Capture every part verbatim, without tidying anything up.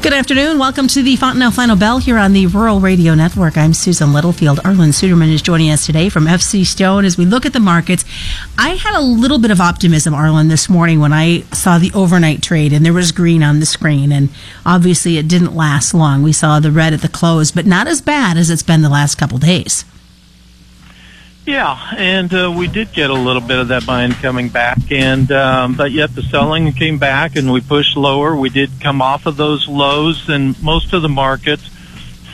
Good afternoon. Welcome to the Fontanelle Final Bell here on the Rural Radio Network. I'm Susan Littlefield. Arlan Suderman is joining us today from F C Stone as we look at the markets. I had a little bit of optimism, Arlan, this morning when I saw the overnight trade and there was green on the screen. And obviously it didn't last long. We saw the red at the close, but not as bad as it's been the last couple of days. Yeah, and uh, we did get a little bit of that buying coming back, and um, but yet the selling came back, and we pushed lower. We did come off of those lows, and most of the markets,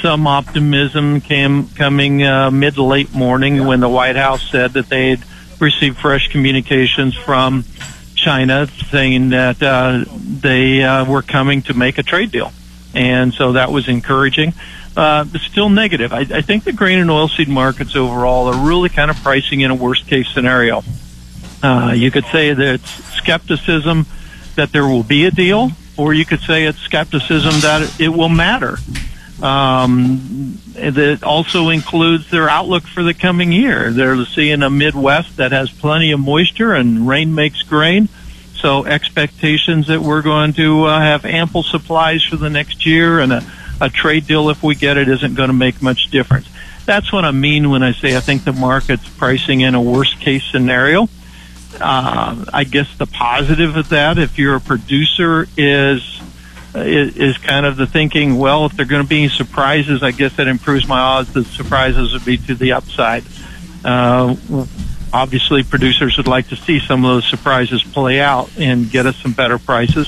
some optimism came coming uh, mid to late morning when the White House said that they had received fresh communications from China saying that uh, they uh, were coming to make a trade deal, and so that was encouraging. Uh, it's still negative. I, I think the grain and oilseed markets overall are really kind of pricing in a worst-case scenario. Uh, you could say that it's skepticism that there will be a deal, or you could say it's skepticism that it, it will matter. Um, that also includes their outlook for the coming year. They're seeing a Midwest that has plenty of moisture and rain makes grain, so expectations that we're going to uh, have ample supplies for the next year, and a A trade deal, if we get it, isn't going to make much difference. That's what I mean when I say I think the market's pricing in a worst-case scenario. Uh, I guess the positive of that, if you're a producer, is is kind of the thinking, well, if there are going to be any surprises, I guess that improves my odds that surprises would be to the upside. Uh, obviously, producers would like to see some of those surprises play out and get us some better prices.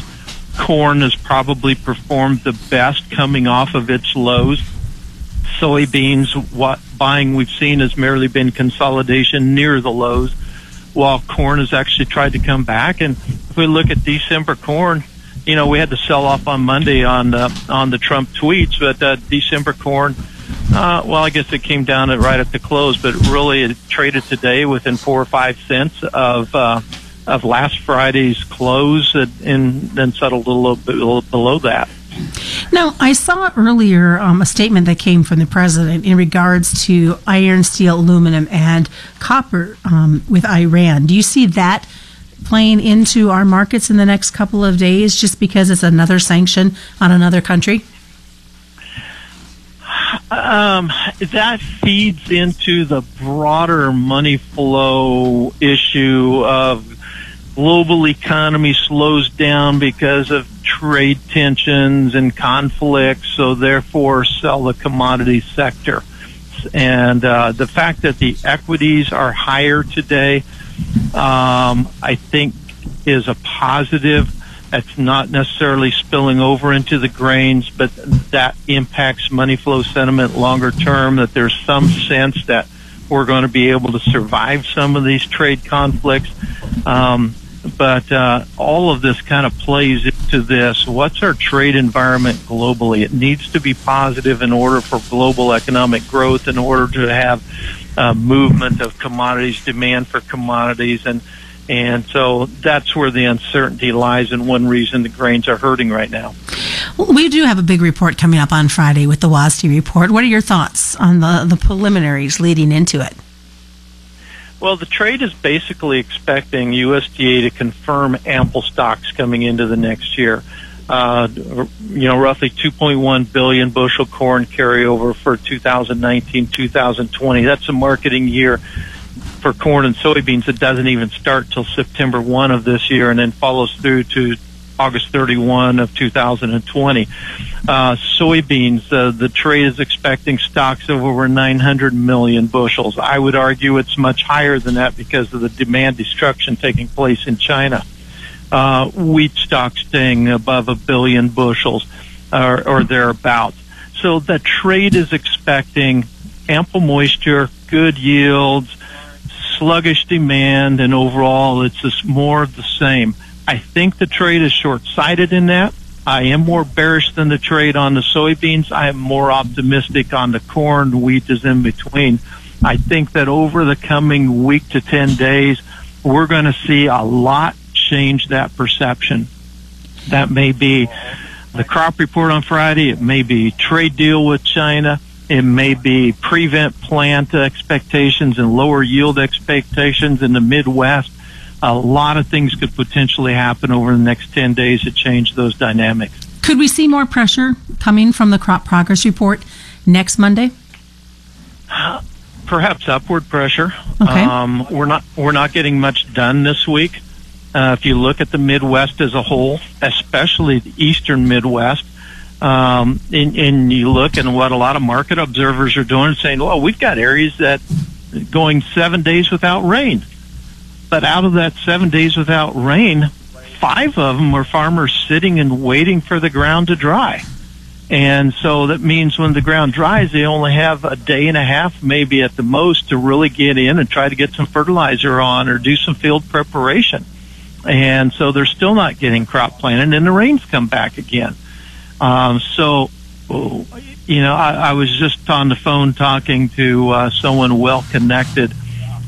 Corn has probably performed the best coming off of its lows. Soybeans, what buying we've seen has merely been consolidation near the lows, while corn has actually tried to come back. And if we look at December corn, you know, we had to sell off on Monday on uh, on the Trump tweets, but uh, December corn, uh, well, I guess it came down at right at the close, but really it traded today within four or five cents of uh of last Friday's close, and then settled a little bit below that. Now, I saw earlier um, a statement that came from the president in regards to iron, steel, aluminum, and copper um, with Iran. Do you see that playing into our markets in the next couple of days just because it's another sanction on another country? Um, that feeds into the broader money flow issue of global economy slows down because of trade tensions and conflicts, so therefore sell the commodity sector. And uh, the fact that the equities are higher today, um, I think, is a positive. That's not necessarily spilling over into the grains, but that impacts money flow sentiment longer term, that there's some sense that we're going to be able to survive some of these trade conflicts. Um, but uh, all of this kind of plays into this. What's our trade environment globally? It needs to be positive in order for global economic growth, in order to have uh, movement of commodities, demand for commodities, and And so that's where the uncertainty lies, and one reason the grains are hurting right now. We do have a big report coming up on Friday with the WASDE report. What are your thoughts on the, the preliminaries leading into it? Well, the trade is basically expecting U S D A to confirm ample stocks coming into the next year. Uh, you know, roughly two point one billion bushel corn carryover for two thousand nineteen, two thousand twenty. That's a marketing year for corn and soybeans that doesn't even start till September first of this year, and then follows through to August thirty-first of two thousand twenty. Uh, soybeans, uh, the trade is expecting stocks of over nine hundred million bushels. I would argue it's much higher than that because of the demand destruction taking place in China. Uh, wheat stocks staying above a billion bushels or, or thereabouts. So the trade is expecting ample moisture, good yields, sluggish demand, and overall it's just more of the same. I think the trade is short-sighted in that. I am more bearish than the trade on the soybeans. I am more optimistic on the corn. Wheat is in between. I think that over the coming week to ten days, we're going to see a lot change that perception. That may be the crop report on Friday. It may be trade deal with China. It may be prevent plant expectations and lower yield expectations in the Midwest. A lot of things could potentially happen over the next ten days to change those dynamics. Could we see more pressure coming from the crop progress report next Monday? Perhaps upward pressure. Okay. Um, we're not we're not getting much done this week. Uh, if you look at the Midwest as a whole, especially the eastern Midwest, um, and, and you look at what a lot of market observers are doing, saying, well, we've got areas that going seven days without rain. But out of that seven days without rain, five of them were farmers sitting and waiting for the ground to dry. And so that means when the ground dries, they only have a day and a half, maybe at the most, to really get in and try to get some fertilizer on or do some field preparation. And so they're still not getting crop planted, and the rains come back again. Um, so, you know, I, I was just on the phone talking to uh, someone well-connected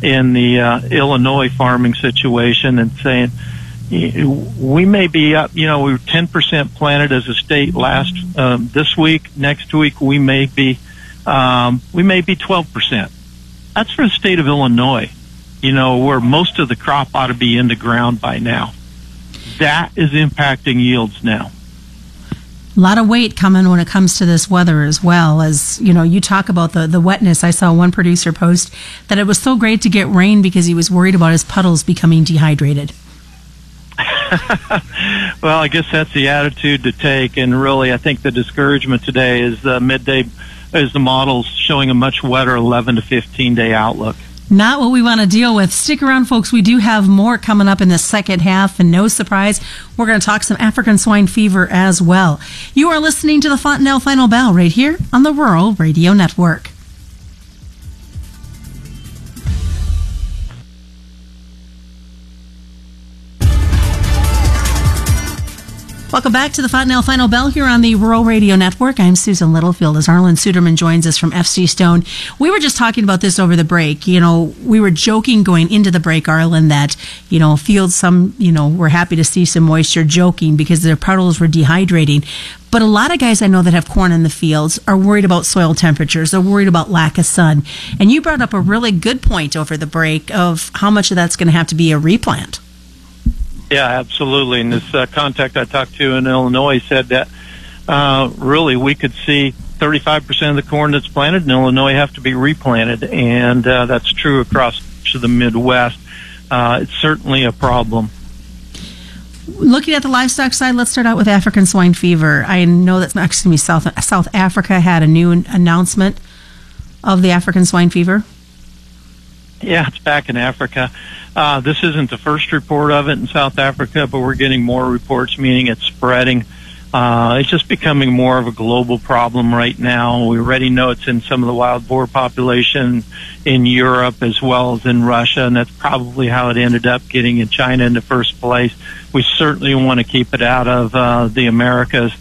in the uh, Illinois farming situation and saying, we may be up, you know, we were ten percent planted as a state last, um, this week. Next week, we may be, um, we may be twelve percent. That's for the state of Illinois. You know, where most of the crop ought to be in the ground by now. That is impacting yields now. A lot of weight coming when it comes to this weather as well. As, you know, you talk about the, the wetness. I saw one producer post that it was so great to get rain because he was worried about his puddles becoming dehydrated. Well, I guess that's the attitude to take. And really, I think the discouragement today is the midday, is the models showing a much wetter eleven to fifteen day outlook. Not what we want to deal with. Stick around, folks. We do have more coming up in the second half, and no surprise, we're going to talk some African swine fever as well. You are listening to the Fontanelle Final Bell right here on the Rural Radio Network. Welcome back to the Fontanelle Final Bell here on the Rural Radio Network. I'm Susan Littlefield as Arlan Suderman joins us from F C Stone. We were just talking about this over the break. You know, we were joking going into the break, Arlan, that, you know, fields, some, you know, we're happy to see some moisture, joking because their puddles were dehydrating. But a lot of guys I know that have corn in the fields are worried about soil temperatures. They're worried about lack of sun. And you brought up a really good point over the break of how much of that's going to have to be a replant. Yeah, absolutely. And this uh, contact I talked to in Illinois said that uh, really we could see thirty-five percent of the corn that's planted in Illinois have to be replanted, and uh, that's true across the Midwest. Uh, it's certainly a problem. Looking at the livestock side, let's start out with African swine fever. I know that, excuse me, South, South Africa had a new announcement of the African swine fever. Yeah, it's back in Africa. Uh, this isn't the first report of it in South Africa, but we're getting more reports, meaning it's spreading. Uh, it's just becoming more of a global problem right now. We already know it's in some of the wild boar population in Europe as well as in Russia, and that's probably how it ended up getting in China in the first place. We certainly want to keep it out of uh, the Americas.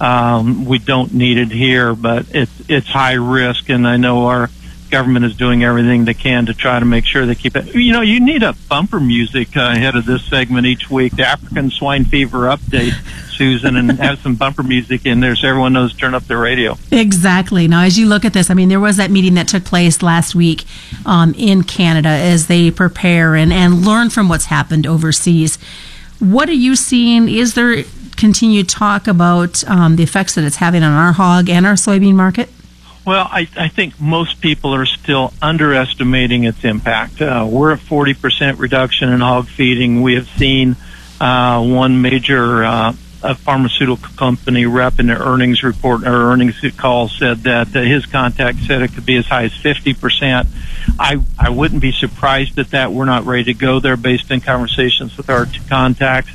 Um, we don't need it here, but it's, it's high risk, and I know our government is doing everything they can to try to make sure they keep it. You know, you need a bumper music uh, ahead of this segment each week, the African swine fever update, Susan, and have some bumper music in there so everyone knows to turn up their radio. Exactly. Now, as you look at this, I mean, there was that meeting that took place last week um, in Canada as they prepare and, and learn from what's happened overseas. What are you seeing? Is there continued talk about um, the effects that it's having on our hog and our soybean market? Well, I, I think most people are still underestimating its impact. Uh, we're at forty percent reduction in hog feeding. We have seen uh, one major uh, a pharmaceutical company rep in their earnings report or earnings call said that uh, his contact said it could be as high as fifty percent. I, I wouldn't be surprised at that. We're not ready to go there based on conversations with our contacts.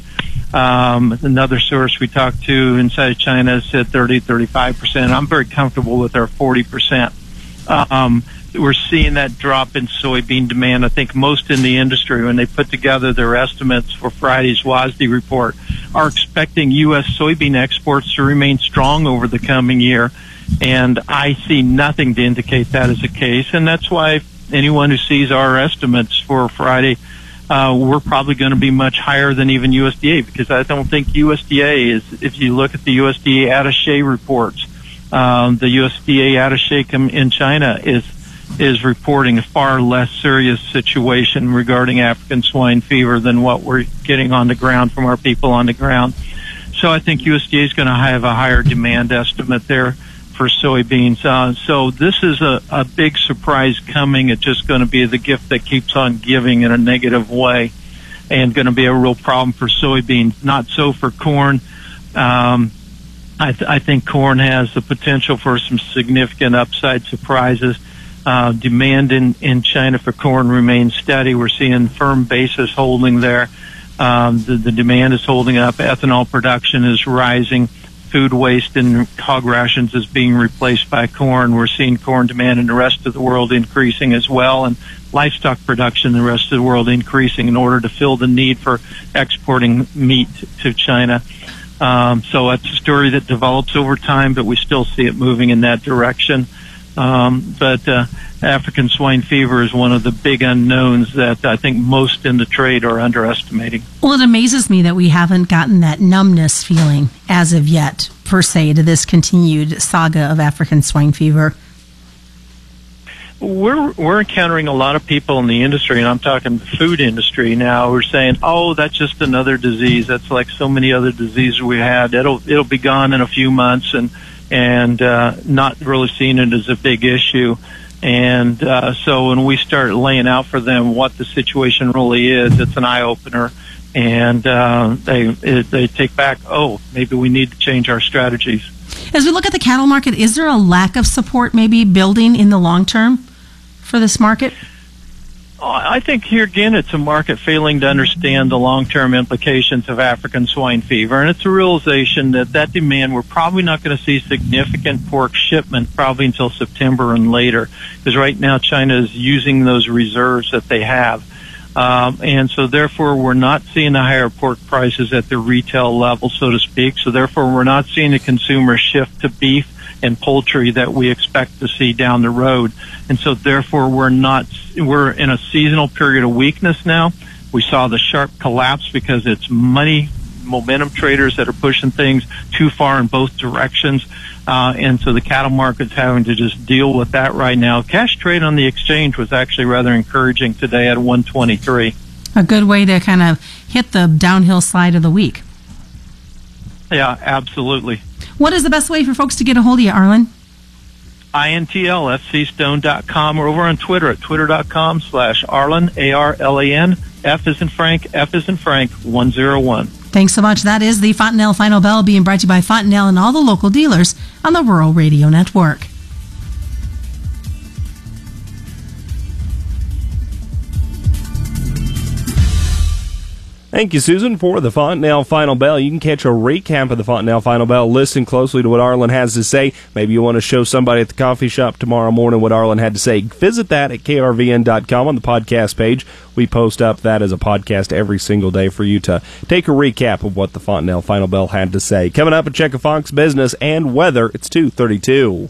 Um, another source we talked to inside China said thirty, thirty-five percent. I'm very comfortable with our forty percent. Um, we're seeing that drop in soybean demand. I think most in the industry, when they put together their estimates for Friday's WASDE report, are expecting U S soybean exports to remain strong over the coming year. And I see nothing to indicate that as the case. And that's why anyone who sees our estimates for Friday uh, we're probably going to be much higher than even U S D A, because I don't think U S D A is, if you look at the U S D A attaché reports, um, the U S D A attaché in China is is reporting a far less serious situation regarding African swine fever than what we're getting on the ground from our people on the ground. So I think U S D A is going to have a higher demand estimate there for soybeans. Uh, so this is a, a big surprise coming. It's just going to be the gift that keeps on giving in a negative way, and going to be a real problem for soybeans. Not so for corn. Um, I, th- I think corn has the potential for some significant upside surprises. Uh, demand in, in China for corn remains steady. We're seeing firm basis holding there. Um, the, the demand is holding up. Ethanol production is rising. Food waste and hog rations is being replaced by corn. We're seeing corn demand in the rest of the world increasing as well, and livestock production in the rest of the world increasing in order to fill the need for exporting meat to China. Um, so it's a story that develops over time, but we still see it moving in that direction. Um, but uh, African swine fever is one of the big unknowns that I think most in the trade are underestimating. Well, it amazes me that we haven't gotten that numbness feeling as of yet, per se, to this continued saga of African swine fever. We're we're encountering a lot of people in the industry, and I'm talking the food industry now, who are saying, "Oh, that's just another disease. That's like so many other diseases we had. It'll it'll be gone in a few months," and and uh, not really seeing it as a big issue. And uh, so when we start laying out for them what the situation really is, it's an eye-opener. And uh, they they take back, oh, maybe we need to change our strategies. As we look at the cattle market, is there a lack of support maybe building in the long term for this market? I think here again, it's a market failing to understand the long-term implications of African swine fever, and it's a realization that that demand, we're probably not going to see significant pork shipment probably until September and later, because right now China is using those reserves that they have. Um, and so therefore we're not seeing the higher pork prices at the retail level, so to speak. So therefore we're not seeing the consumer shift to beef and poultry that we expect to see down the road. And so therefore we're not, we're in a seasonal period of weakness now. We saw the sharp collapse because it's money, momentum traders that are pushing things too far in both directions. Uh, and so the cattle market's having to just deal with that right now. Cash trade on the exchange was actually rather encouraging today at one twenty-three. A good way to kind of hit the downhill slide of the week. Yeah, absolutely. What is the best way for folks to get a hold of you, Arlan? I N T L F C stone dot com, or over on Twitter at twitter.com slash Arlan, A R L A N, F as in Frank, F as in Frank, one zero one. Thanks so much. That is the Fontanelle Final Bell, being brought to you by Fontanelle and all the local dealers on the Rural Radio Network. Thank you, Susan, for the Fontanelle Final Bell. You can catch a recap of the Fontanelle Final Bell. Listen closely to what Arlan has to say. Maybe you want to show somebody at the coffee shop tomorrow morning what Arlan had to say. Visit that at K R V N dot com on the podcast page. We post up that as a podcast every single day for you to take a recap of what the Fontanelle Final Bell had to say. Coming up, a check of Fox Business and weather. It's two thirty-two.